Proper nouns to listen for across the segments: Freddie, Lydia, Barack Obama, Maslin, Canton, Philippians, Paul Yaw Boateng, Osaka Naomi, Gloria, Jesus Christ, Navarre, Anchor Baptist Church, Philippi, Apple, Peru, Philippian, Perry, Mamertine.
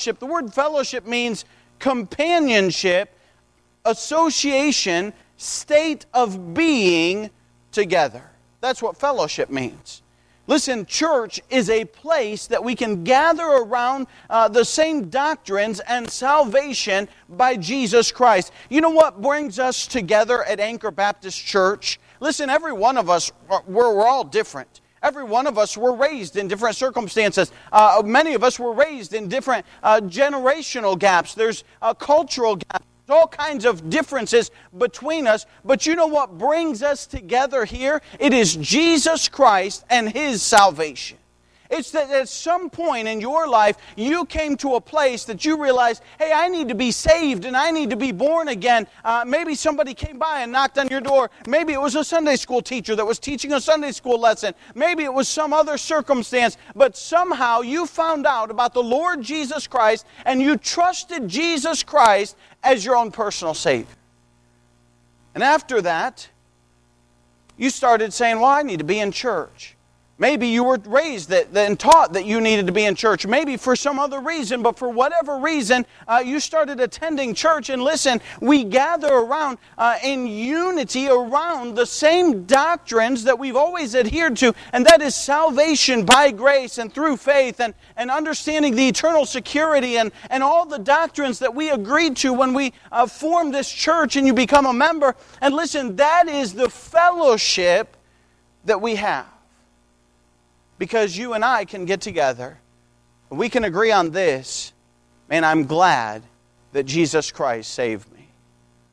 The word fellowship means companionship, association, state of being together. That's what fellowship means. Listen, church is a place that we can gather around the same doctrines and salvation by Jesus Christ. You know what brings us together at Anchor Baptist Church? Listen, every one of us, we're all different. Every one of us were raised in different circumstances. Many of us were raised in different generational gaps. There's cultural gaps. All kinds of differences between us. But you know what brings us together here? It is Jesus Christ and His salvation. It's that at some point in your life, you came to a place that you realized, hey, I need to be saved and I need to be born again. Maybe somebody came by and knocked on your door. Maybe it was a Sunday school teacher that was teaching a Sunday school lesson. Maybe it was some other circumstance. But somehow you found out about the Lord Jesus Christ and you trusted Jesus Christ as your own personal Savior. And after that, you started saying, well, I need to be in church. Maybe you were raised and taught that you needed to be in church. Maybe for some other reason, but for whatever reason, you started attending church. And listen, we gather around in unity around the same doctrines that we've always adhered to. And that is salvation by grace and through faith and understanding the eternal security and all the doctrines that we agreed to when we formed this church and you become a member. And listen, that is the fellowship that we have. Because you and I can get together. We can agree on this. Man, I'm glad that Jesus Christ saved me.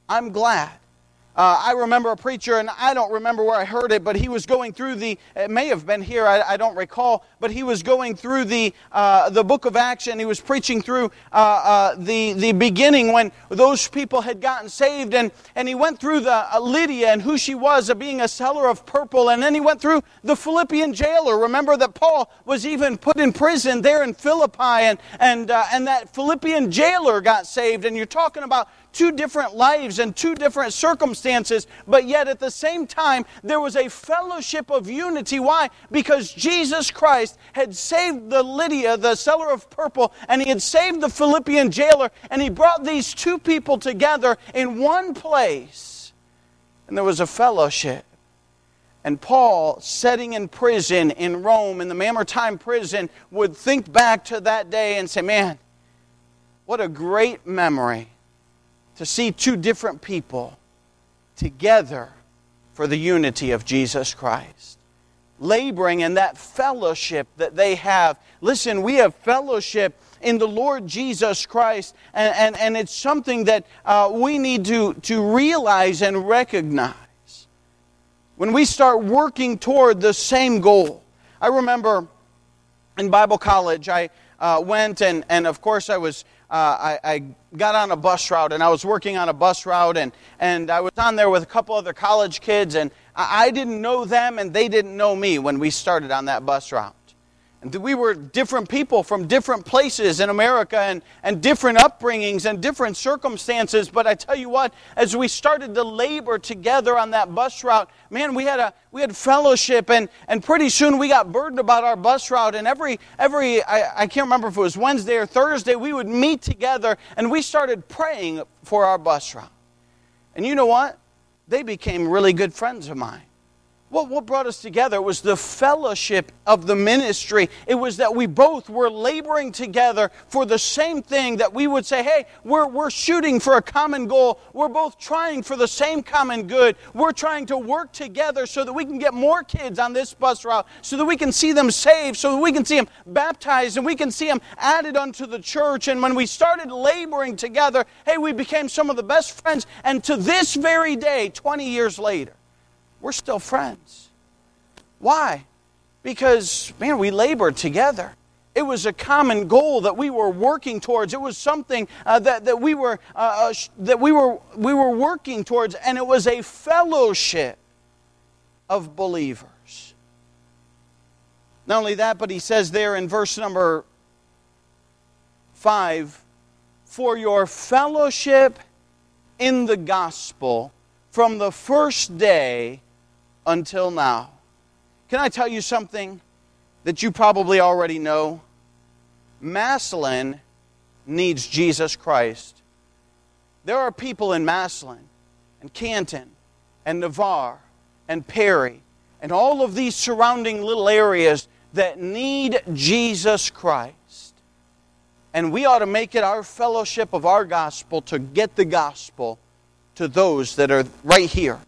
I'm glad. I remember a preacher, and I don't remember where I heard it, but he was going through it may have been here, I don't recall, but he was going through the book of Acts, and he was preaching through the beginning when those people had gotten saved, and he went through the Lydia and who she was, being a seller of purple, and then he went through the Philippian jailer. Remember that Paul was even put in prison there in Philippi, and that Philippian jailer got saved, and you're talking about two different lives and two different circumstances, but yet at the same time, there was a fellowship of unity. Why? Because Jesus Christ had saved the Lydia, the seller of purple, and He had saved the Philippian jailer, and He brought these two people together in one place, and there was a fellowship. And Paul, sitting in prison in Rome, in the Mamertine prison, would think back to that day and say, man, what a great memory to see two different people together for the unity of Jesus Christ, laboring in that fellowship that they have. Listen, we have fellowship in the Lord Jesus Christ, and it's something that we need to realize and recognize. When we start working toward the same goal, I remember in Bible college, I went and of course I was I got on a bus route, and I was working on a bus route, and I was on there with a couple other college kids, and I didn't know them, and they didn't know me when we started on that bus route. And we were different people from different places in America, and different upbringings and different circumstances, but I tell you what, as we started to labor together on that bus route, man, we had fellowship, and pretty soon we got burdened about our bus route, and every I can't remember if it was Wednesday or Thursday, we would meet together, and we started praying for our bus route. And you know what? They became really good friends of mine. Well, what brought us together was the fellowship of the ministry. It was that we both were laboring together for the same thing, that we would say, hey, we're shooting for a common goal. We're both trying for the same common good. We're trying to work together so that we can get more kids on this bus route, so that we can see them saved, so that we can see them baptized, and we can see them added unto the church. And when we started laboring together, hey, we became some of the best friends. And to this very day, 20 years later, we're still friends. Why? Because, man, we labored together. It was a common goal that we were working towards. It was something that we were working towards, and it was a fellowship of believers. Not only that, but he says there in verse number 5, "For your fellowship in the gospel from the first day until now." Can I tell you something that you probably already know? Maslin needs Jesus Christ. There are people in Maslin and Canton and Navarre and Perry and all of these surrounding little areas that need Jesus Christ. And we ought to make it our fellowship of our gospel to get the gospel to those that are right here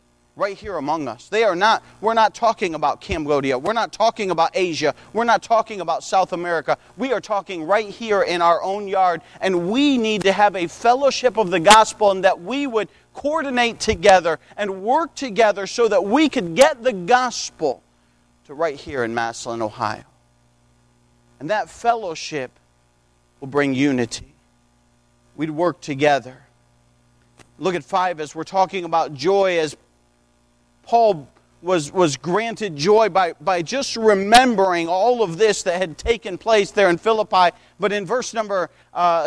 among us. We're not talking about Cambodia. We're not talking about Asia. We're not talking about South America. We are talking right here in our own yard, and we need to have a fellowship of the gospel, and that we would coordinate together and work together so that we could get the gospel to right here in Maslin, Ohio. And that fellowship will bring unity. We'd work together. Look at 5 as we're talking about joy, as Paul was granted joy by just remembering all of this that had taken place there in Philippi. But in verse number 5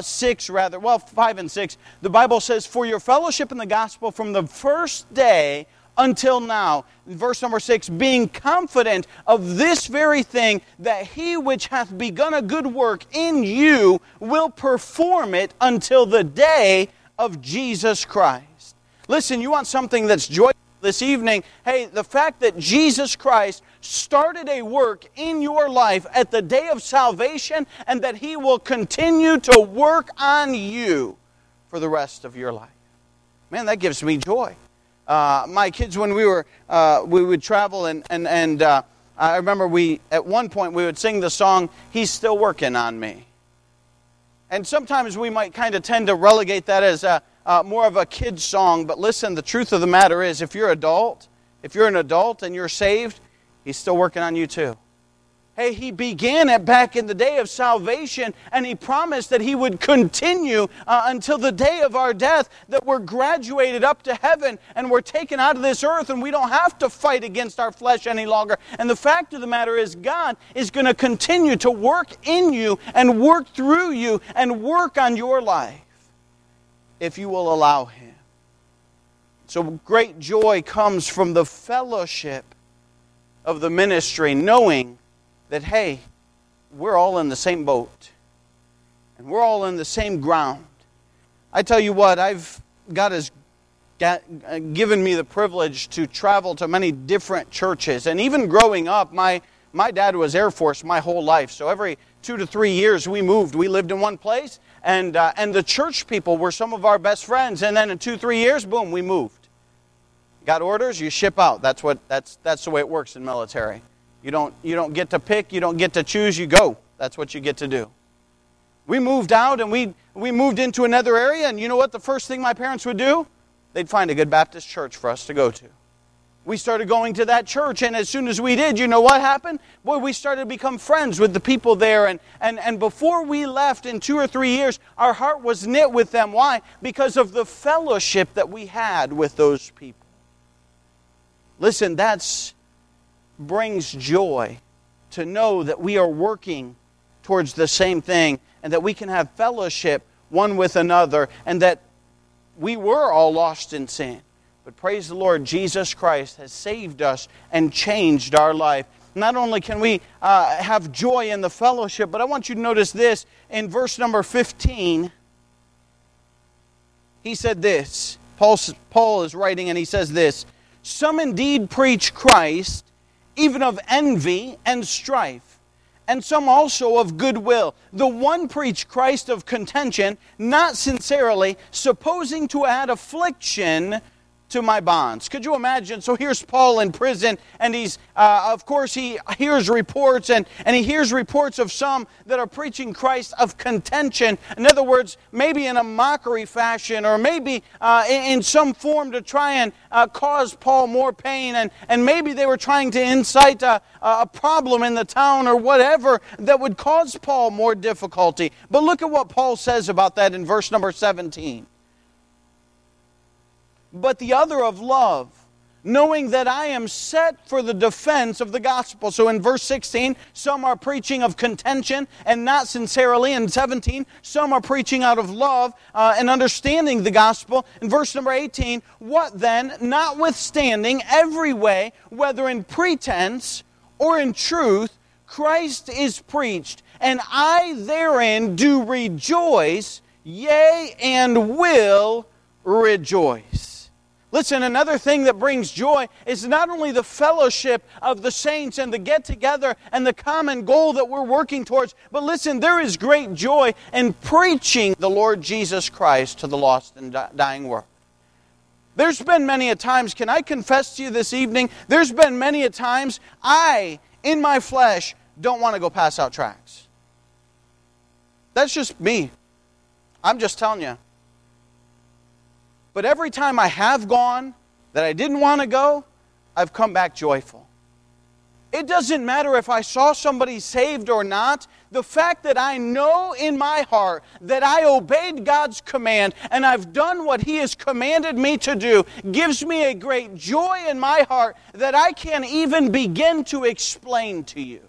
and 6, the Bible says, "For your fellowship in the gospel from the first day until now." In verse number 6, "being confident of this very thing, that he which hath begun a good work in you will perform it until the day of Jesus Christ." Listen, you want something that's joyful this evening? Hey, the fact that Jesus Christ started a work in your life at the day of salvation, and that he will continue to work on you for the rest of your life. Man, that gives me joy. My kids, when we would travel, and I remember at one point we would sing the song, "He's Still Working on Me." And sometimes we might kind of tend to relegate that as more of a kid's song, but listen, the truth of the matter is, if you're an adult and you're saved, he's still working on you too. Hey, he began it back in the day of salvation, and he promised that he would continue until the day of our death, that we're graduated up to heaven and we're taken out of this earth, and we don't have to fight against our flesh any longer. And the fact of the matter is, God is going to continue to work in you and work through you and work on your life, if you will allow him. So great joy comes from the fellowship of the ministry, knowing that, hey, we're all in the same boat, and we're all in the same ground. I tell you what, God has given me the privilege to travel to many different churches. And even growing up, my dad was Air Force my whole life, so every 2 to 3 years we moved. We lived in one place, and the church people were some of our best friends. And then in 2-3 years, boom, we moved. Got orders, you ship out. That's the way it works in military. You don't get to pick, you don't get to choose, you go. That's what you get to do. We moved out, and we moved into another area, and you know what the first thing my parents would do? They'd find a good Baptist church for us to go to. We started going to that church, and as soon as we did, you know what happened? Boy, we started to become friends with the people there, and before we left in 2 or 3 years, our heart was knit with them. Why? Because of the fellowship that we had with those people. Listen, that brings joy to know that we are working towards the same thing, and that we can have fellowship one with another, and that we were all lost in sin. But praise the Lord, Jesus Christ has saved us and changed our life. Not only can we have joy in the fellowship, but I want you to notice this. In verse number 15, he said this. Paul is writing, and he says this: "Some indeed preach Christ, even of envy and strife, and some also of goodwill. The one preached Christ of contention, not sincerely, supposing to add affliction to my bonds." Could you imagine? So here's Paul in prison, and he's, of course, he hears reports, and he hears reports of some that are preaching Christ of contention. In other words, maybe in a mockery fashion, or maybe in some form to try and cause Paul more pain, and maybe they were trying to incite a problem in the town or whatever that would cause Paul more difficulty. But look at what Paul says about that in verse number 17. "But the other of love, knowing that I am set for the defense of the gospel." So in verse 16, some are preaching of contention and not sincerely. In 17, some are preaching out of love and understanding the gospel. In verse number 18, "What then, notwithstanding every way, whether in pretense or in truth, Christ is preached, and I therein do rejoice, yea, and will rejoice. Listen, another thing that brings joy is not only the fellowship of the saints and the get-together and the common goal that we're working towards, but listen, there is great joy in preaching the Lord Jesus Christ to the lost and dying world. There's been many a times, can I confess to you this evening, there's been many a times I, in my flesh, don't want to go pass out tracts. That's just me. I'm just telling you. But every time I have gone that I didn't want to go, I've come back joyful. It doesn't matter if I saw somebody saved or not. The fact that I know in my heart that I obeyed God's command and I've done what He has commanded me to do gives me a great joy in my heart that I can't even begin to explain to you.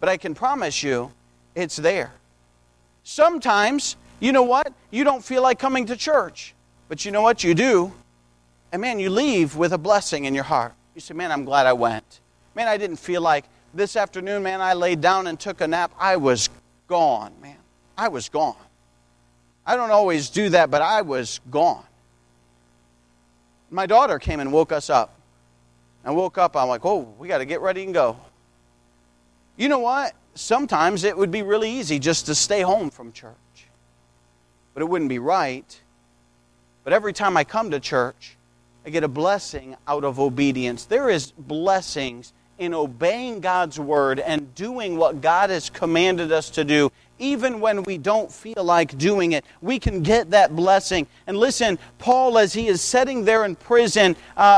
But I can promise you, it's there. Sometimes, you know what? You don't feel like coming to church. But you know what? You do. And man, you leave with a blessing in your heart. You say, man, I'm glad I went. Man, I didn't feel like this afternoon, man, I laid down and took a nap. I was gone, man. I was gone. I don't always do that, but I was gone. My daughter came and woke us up. I woke up, I'm like, oh, we got to get ready and go. You know what? Sometimes it would be really easy just to stay home from church. But it wouldn't be right. But every time I come to church, I get a blessing out of obedience. There is blessings in obeying God's word and doing what God has commanded us to do, even when we don't feel like doing it. We can get that blessing. And listen, Paul, as he is sitting there in prison,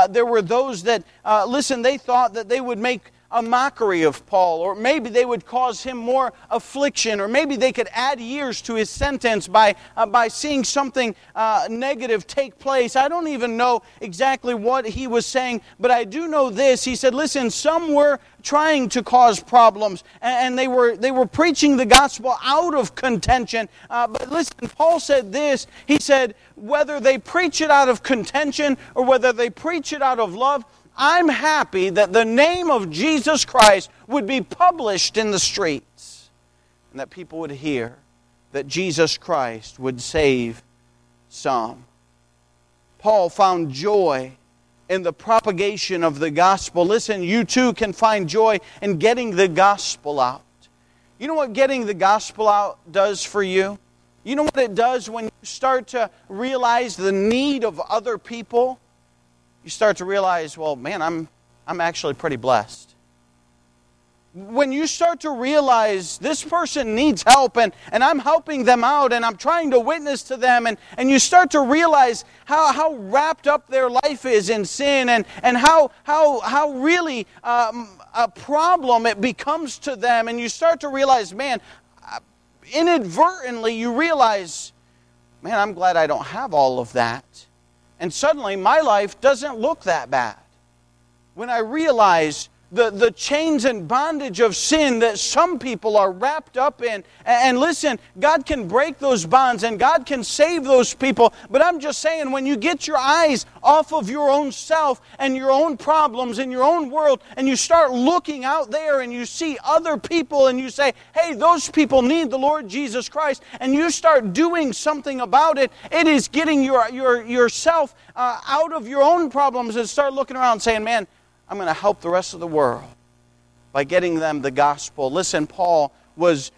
there were those that, listen, they thought that they would make a mockery of Paul, or maybe they would cause him more affliction, or maybe they could add years to his sentence by seeing something negative take place. I don't even know exactly what he was saying, but I do know this. He said, listen, some were trying to cause problems, and they were preaching the gospel out of contention. But listen, Paul said this. He said, whether they preach it out of contention or whether they preach it out of love, I'm happy that the name of Jesus Christ would be published in the streets and that people would hear that Jesus Christ would save some. Paul found joy in the propagation of the gospel. Listen, you too can find joy in getting the gospel out. You know what getting the gospel out does for you? You know what it does when you start to realize the need of other people? You start to realize, well, man, I'm actually pretty blessed. When you start to realize this person needs help and I'm helping them out and I'm trying to witness to them and you start to realize how wrapped up their life is in sin and how really a problem it becomes to them, and you start to realize, man, inadvertently you realize, man, I'm glad I don't have all of that. And suddenly, my life doesn't look that bad. When I realize the chains and bondage of sin that some people are wrapped up in, and listen, God can break those bonds and God can save those people. But I'm just saying, when you get your eyes off of your own self and your own problems and your own world, and you start looking out there and you see other people and you say, hey, those people need the Lord Jesus Christ, and you start doing something about it, it is getting yourself out of your own problems and start looking around and saying, man, I'm going to help the rest of the world by getting them the gospel. Listen, Paul was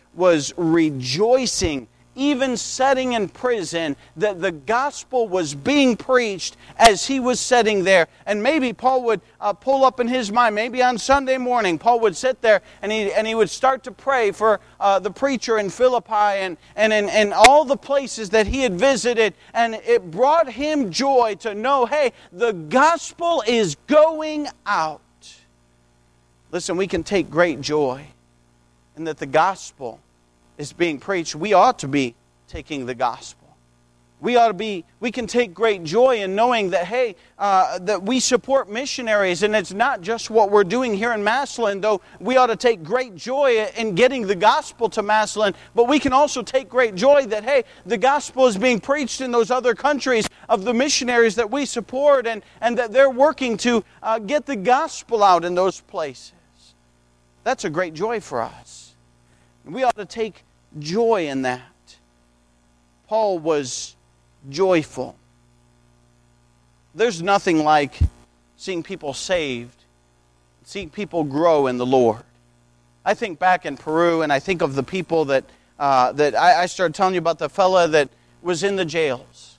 rejoicing, even sitting in prison, that the gospel was being preached as he was sitting there. And maybe Paul would pull up in his mind, maybe on Sunday morning, Paul would sit there and he would start to pray for the preacher in Philippi and in all the places that he had visited. And it brought him joy to know, hey, the gospel is going out. Listen, we can take great joy in that the gospel is being preached. We ought to be taking the gospel. We can take great joy in knowing that, hey, that we support missionaries, and it's not just what we're doing here in Maslin, though we ought to take great joy in getting the gospel to Maslin, but we can also take great joy that, hey, the gospel is being preached in those other countries of the missionaries that we support, and that they're working to get the gospel out in those places. That's a great joy for us. And we ought to take joy in that. Paul was joyful. There's nothing like seeing people saved, seeing people grow in the Lord. I think back in Peru, and I think of the people that I started telling you about, the fella that was in the jails.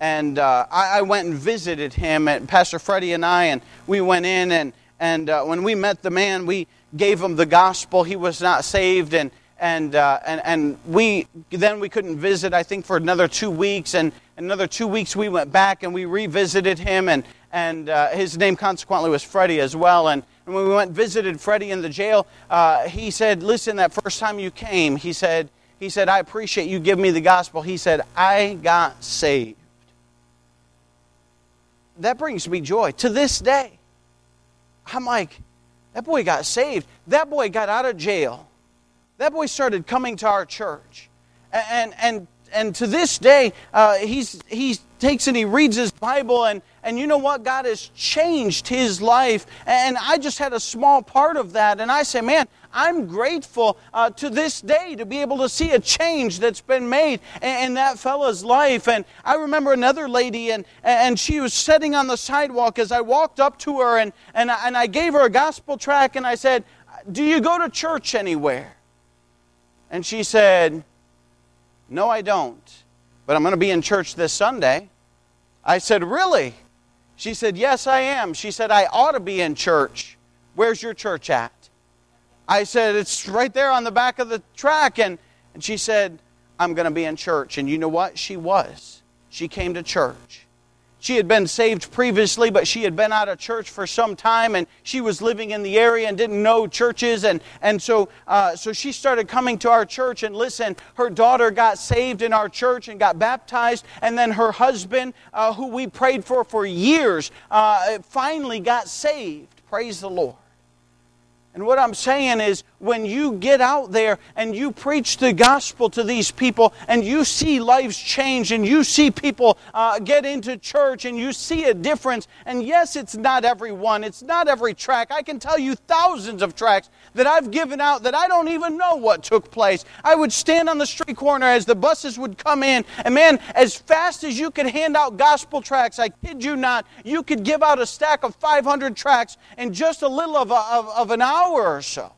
And I went and visited him, and Pastor Freddie and I, and we went in, and when we met the man, we gave him the gospel. He was not saved, and we couldn't visit, I think, for another 2 weeks, and another 2 weeks we went back and we revisited him, and his name consequently was Freddie as well. And when we went and visited Freddie in the jail, he said, "Listen, that first time you came," he said, "I appreciate you giving me the gospel." He said, "I got saved." That brings me joy. To this day, I'm like, that boy got saved. That boy got out of jail. That boy started coming to our church, and to this day, he takes and he reads his Bible, and you know what? God has changed his life, and I just had a small part of that. And I say, man, I'm grateful to this day to be able to see a change that's been made in that fella's life. And I remember another lady, and she was sitting on the sidewalk as I walked up to her, and I gave her a gospel tract, and I said, "Do you go to church anywhere?" And she said, "No, I don't, but I'm going to be in church this Sunday." I said, "Really?" She said, "Yes, I am." She said, "I ought to be in church. Where's your church at?" I said, "It's right there on the back of the track." And she said, "I'm going to be in church." And you know what? She was. She came to church. She had been saved previously, but she had been out of church for some time, and she was living in the area and didn't know churches, and so she started coming to our church. And listen, her daughter got saved in our church and got baptized, and then her husband, who we prayed for years, finally got saved. Praise the Lord. And what I'm saying is, when you get out there and you preach the gospel to these people and you see lives change and you see people get into church and you see a difference, and yes, it's not everyone, it's not every tract. I can tell you thousands of tracts that I've given out that I don't even know what took place. I would stand on the street corner as the buses would come in, and man, as fast as you could hand out gospel tracts, I kid you not, you could give out a stack of 500 tracts in just a little of an hour or so.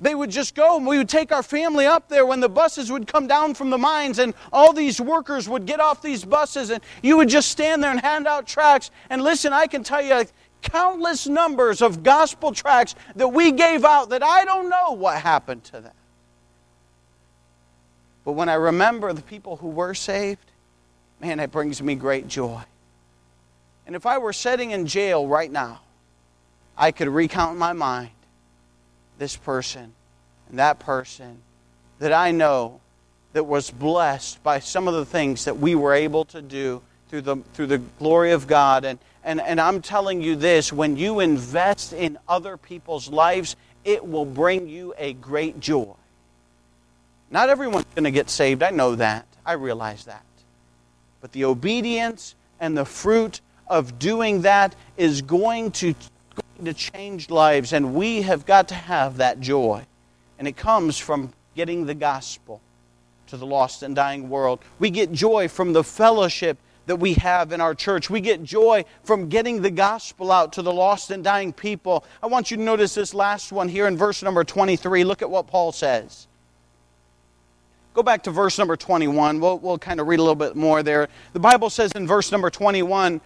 They would just go, and we would take our family up there when the buses would come down from the mines, and all these workers would get off these buses, and you would just stand there and hand out tracts. And listen, I can tell you countless numbers of gospel tracts that we gave out that I don't know what happened to them. But when I remember the people who were saved, man, that brings me great joy. And if I were sitting in jail right now, I could recount in my mind this person and that person that I know that was blessed by some of the things that we were able to do through the glory of God. And I'm telling you this, when you invest in other people's lives, it will bring you a great joy. Not everyone's going to get saved. I know that. I realize that. But the obedience and the fruit of doing that is going to change lives, and we have got to have that joy. And it comes from getting the gospel to the lost and dying world. We get joy from the fellowship that we have in our church. We get joy from getting the gospel out to the lost and dying people. I want you to notice this last one here in verse number 23. Look at what Paul says. Go back to verse number 21. We'll kind of read a little bit more there. The Bible says in verse number 21,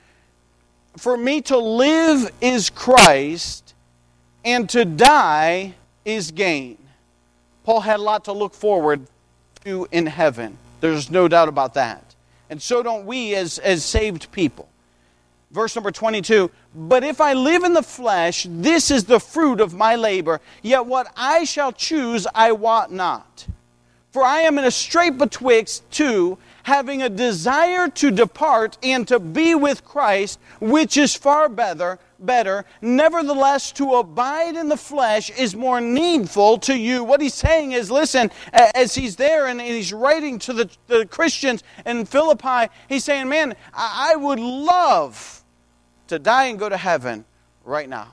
"For me to live is Christ, and to die is gain." Paul had a lot to look forward to in heaven. There's no doubt about that. And so don't we as saved people. Verse number 22, "But if I live in the flesh, this is the fruit of my labor. Yet what I shall choose I wot not. For I am in a strait betwixt two, having a desire to depart and to be with Christ, which is far better. Nevertheless, to abide in the flesh is more needful to you." What he's saying is, listen, as he's there and he's writing to the Christians in Philippi, he's saying, man, I would love to die and go to heaven right now.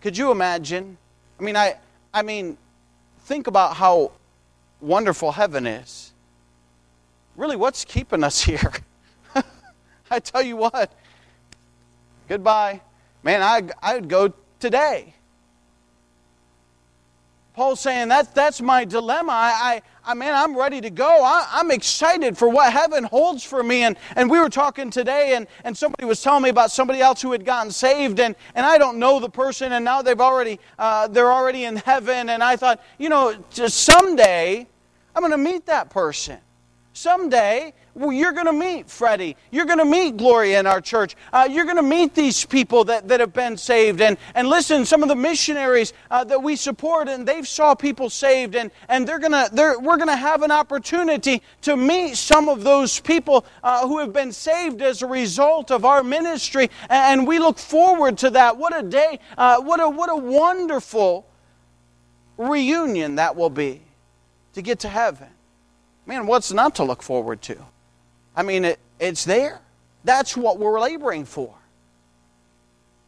Could you imagine? I mean, think about how wonderful heaven is, really, what's keeping us here? I tell you what, goodbye. Man, I'd go today. Paul's saying, that's my dilemma. Man, I'm ready to go. I'm excited for what heaven holds for me. And we were talking today, and somebody was telling me about somebody else who had gotten saved, and I don't know the person, and now they're already in heaven. And I thought, just someday I'm going to meet that person. Someday, you're going to meet Freddie. You're going to meet Gloria in our church. You're going to meet these people that have been saved. And listen, some of the missionaries that we support, and they've saw people saved, and we're going to have an opportunity to meet some of those people who have been saved as a result of our ministry. And we look forward to that. What a day. What a wonderful reunion that will be to get to heaven. Man, what's not to look forward to? I mean, it's there. That's what we're laboring for.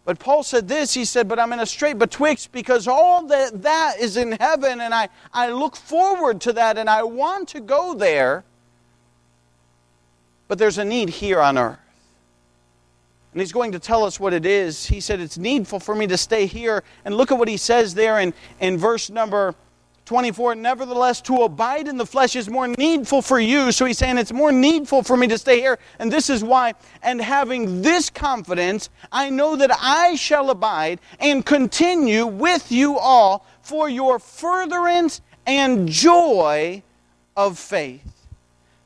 But Paul said this, he said, but I'm in a strait betwixt, because all that is in heaven, and I look forward to that, and I want to go there, but there's a need here on earth. And he's going to tell us what it is. He said, it's needful for me to stay here, and look at what he says there in verse number 24, nevertheless, to abide in the flesh is more needful for you. So he's saying it's more needful for me to stay here. And this is why. And having this confidence, I know that I shall abide and continue with you all for your furtherance and joy of faith,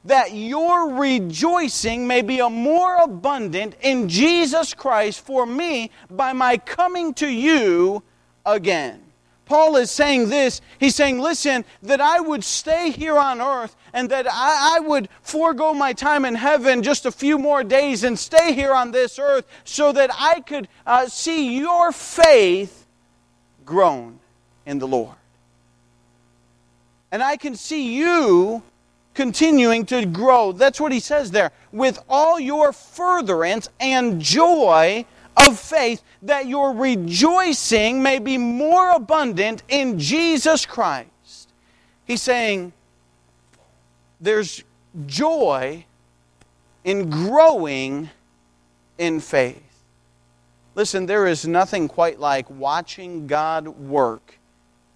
that your rejoicing may be a more abundant in Jesus Christ for me by my coming to you again. Paul is saying this. He's saying, listen, that I would stay here on earth, and that I would forego my time in heaven just a few more days and stay here on this earth so that I could see your faith grown in the Lord. And I can see you continuing to grow. That's what he says there. With all your furtherance and joy of faith, that your rejoicing may be more abundant in Jesus Christ. He's saying there's joy in growing in faith. Listen, there is nothing quite like watching God work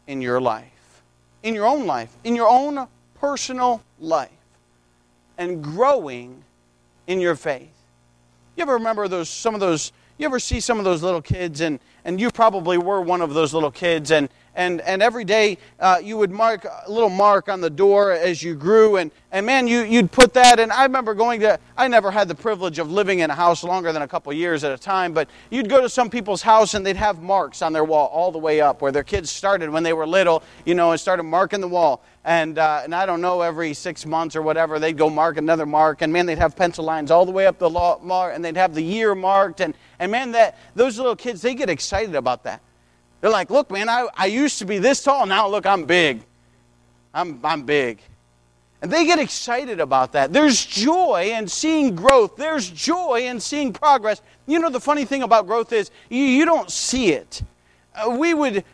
in your life, in your own life, in your own personal life, and growing in your faith. You ever remember you ever see some of those little kids, and you probably were one of those little kids, and every day you would mark a little mark on the door as you grew, and man, you'd put that, and I remember I never had the privilege of living in a house longer than a couple years at a time, but you'd go to some people's house, and they'd have marks on their wall all the way up, where their kids started when they were little, and started marking the wall, and I don't know, every 6 months or whatever, they'd go mark another mark, and man, they'd have pencil lines all the way up the wall, and they'd have the year marked, and man, those little kids, they get excited about that. They're like, look, man, I used to be this tall. Now, look, I'm big. I'm big. And they get excited about that. There's joy in seeing growth. There's joy in seeing progress. The funny thing about growth is you don't see it. We would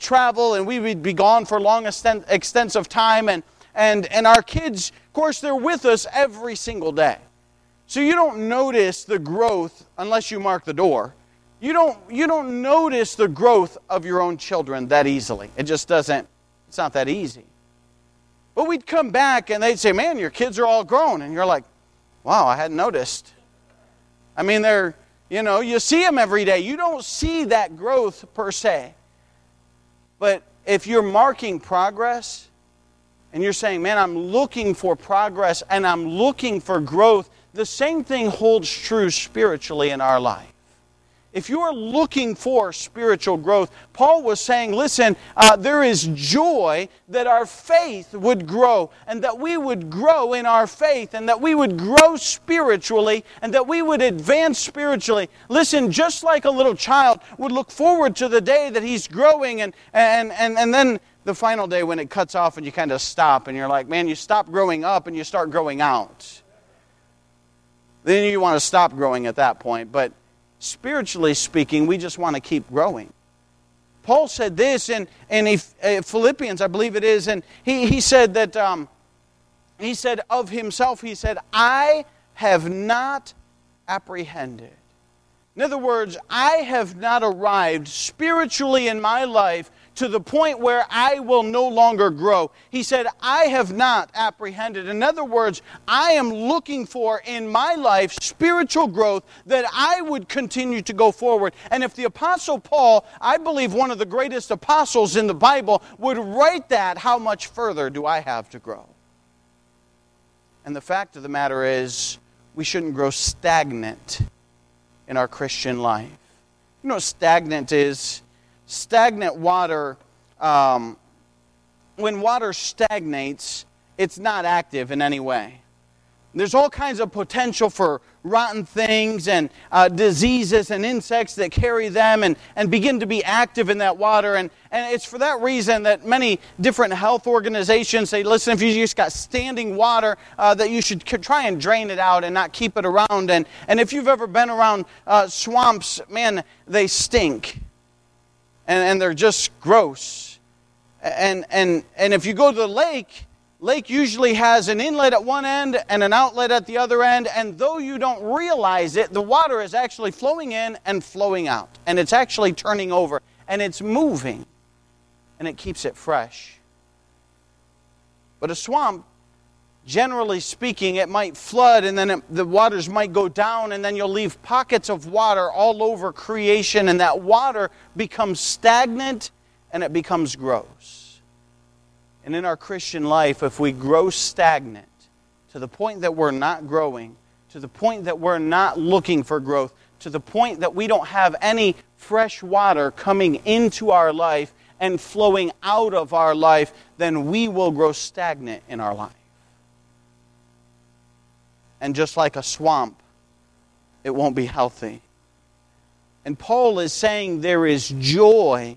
travel, and we would be gone for long extents of time. And our kids, of course, they're with us every single day. So you don't notice the growth unless you mark the door. You don't notice the growth of your own children that easily. It's not that easy. But we'd come back and they'd say, man, your kids are all grown. And you're like, wow, I hadn't noticed. I mean, you see them every day. You don't see that growth per se. But if you're marking progress and you're saying, man, I'm looking for progress and I'm looking for growth, the same thing holds true spiritually in our life. If you're looking for spiritual growth, Paul was saying, listen, there is joy that our faith would grow, and that we would grow in our faith, and that we would grow spiritually, and that we would advance spiritually. Listen, just like a little child would look forward to the day that he's growing, and then the final day when it cuts off and you kind of stop, and you're like, man, you stop growing up and you start growing out. Then you want to stop growing at that point, but spiritually speaking, we just want to keep growing. Paul said this in Philippians, I believe it is, and he said that, he said of himself, he said, I have not apprehended. In other words, I have not arrived spiritually in my life to the point where I will no longer grow. He said, I have not apprehended. In other words, I am looking for in my life spiritual growth that I would continue to go forward. And if the Apostle Paul, I believe one of the greatest apostles in the Bible, would write that, how much further do I have to grow? And the fact of the matter is, we shouldn't grow stagnant in our Christian life. You know what stagnant is? Stagnant water, when water stagnates, it's not active in any way. There's all kinds of potential for rotten things and diseases and insects that carry them and begin to be active in that water. And it's for that reason that many different health organizations say, listen, if you just got standing water, that you should try and drain it out and not keep it around. And if you've ever been around swamps, man, they stink. And they're just gross. And if you go to the lake usually has an inlet at one end and an outlet at the other end, and though you don't realize it, the water is actually flowing in and flowing out, and it's actually turning over, and it's moving, and it keeps it fresh. But a swamp, generally speaking, it might flood, and then the waters might go down, and then you'll leave pockets of water all over creation, and that water becomes stagnant, and it becomes gross. And in our Christian life, if we grow stagnant to the point that we're not growing, to the point that we're not looking for growth, to the point that we don't have any fresh water coming into our life and flowing out of our life, then we will grow stagnant in our life. And just like a swamp, it won't be healthy. And Paul is saying there is joy.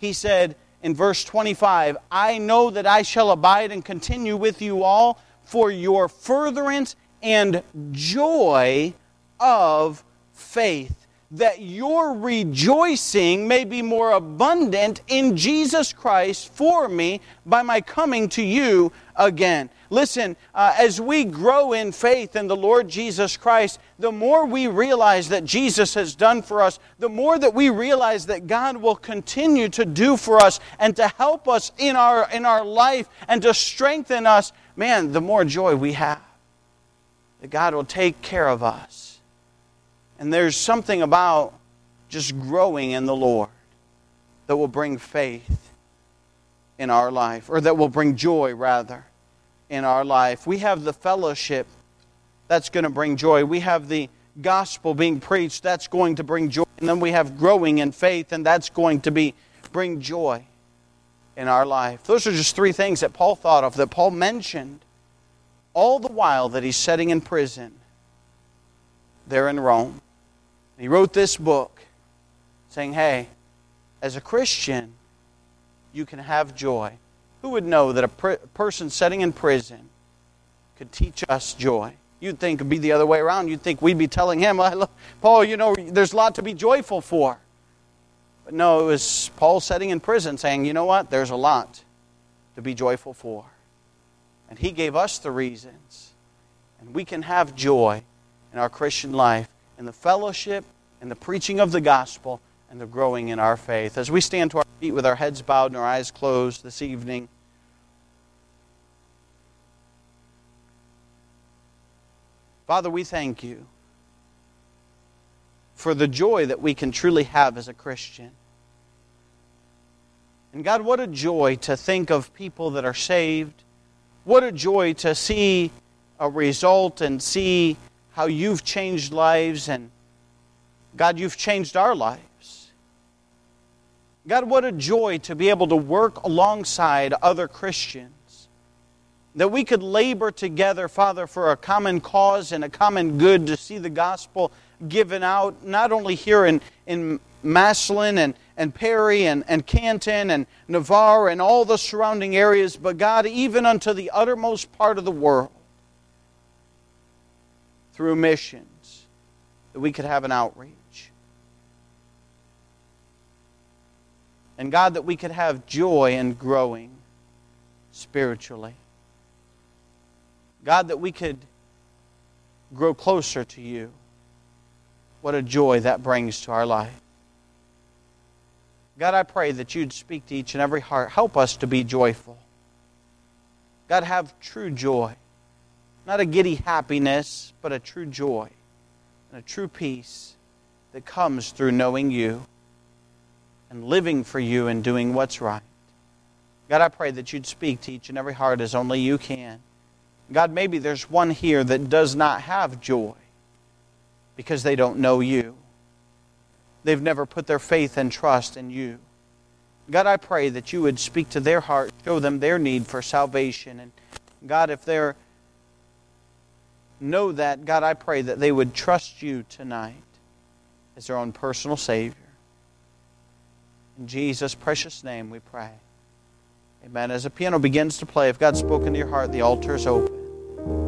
He said, in verse 25, I know that I shall abide and continue with you all for your furtherance and joy of faith, that your rejoicing may be more abundant in Jesus Christ for me by my coming to you again. Listen, as we grow in faith in the Lord Jesus Christ, the more we realize that Jesus has done for us, the more that we realize that God will continue to do for us and to help us in our life and to strengthen us, man, the more joy we have. That God will take care of us. And there's something about just growing in the Lord that will bring faith in our life, or that will bring joy, rather, in our life. We have the fellowship that's going to bring joy. We have the gospel being preached that's going to bring joy. And then we have growing in faith, and that's going to bring joy in our life. Those are just three things that Paul thought of, that Paul mentioned, all the while that he's sitting in prison there in Rome. He wrote this book saying, hey, as a Christian, you can have joy. Who would know that a person sitting in prison could teach us joy? You'd think it would be the other way around. You'd think we'd be telling him, Paul, you know, there's a lot to be joyful for. But no, it was Paul sitting in prison saying, you know what, there's a lot to be joyful for. And he gave us the reasons. And we can have joy in our Christian life, in the fellowship, in the preaching of the gospel, and the growing in our faith. As we stand to our feet with our heads bowed and our eyes closed this evening, Father, we thank you for the joy that we can truly have as a Christian. And God, what a joy to think of people that are saved. What a joy to see a result and see how you've changed lives, and God, you've changed our lives. God, what a joy to be able to work alongside other Christians, that we could labor together, Father, for a common cause and a common good to see the gospel given out, not only here in Maslin and Perry and Canton and Navarre and all the surrounding areas, but God, even unto the uttermost part of the world, through missions, that we could have an outreach. And God, that we could have joy in growing spiritually. God, that we could grow closer to you. What a joy that brings to our life. God, I pray that you'd speak to each and every heart. Help us to be joyful. God, have true joy. Not a giddy happiness, but a true joy and a true peace that comes through knowing you and living for you and doing what's right. God, I pray that you'd speak to each and every heart as only you can. God, maybe there's one here that does not have joy because they don't know you. They've never put their faith and trust in you. God, I pray that you would speak to their heart, show them their need for salvation. And God, if they know that, God, I pray that they would trust you tonight as their own personal Savior. In Jesus' precious name we pray. Amen. As the piano begins to play, if God's spoken to your heart, the altar is open.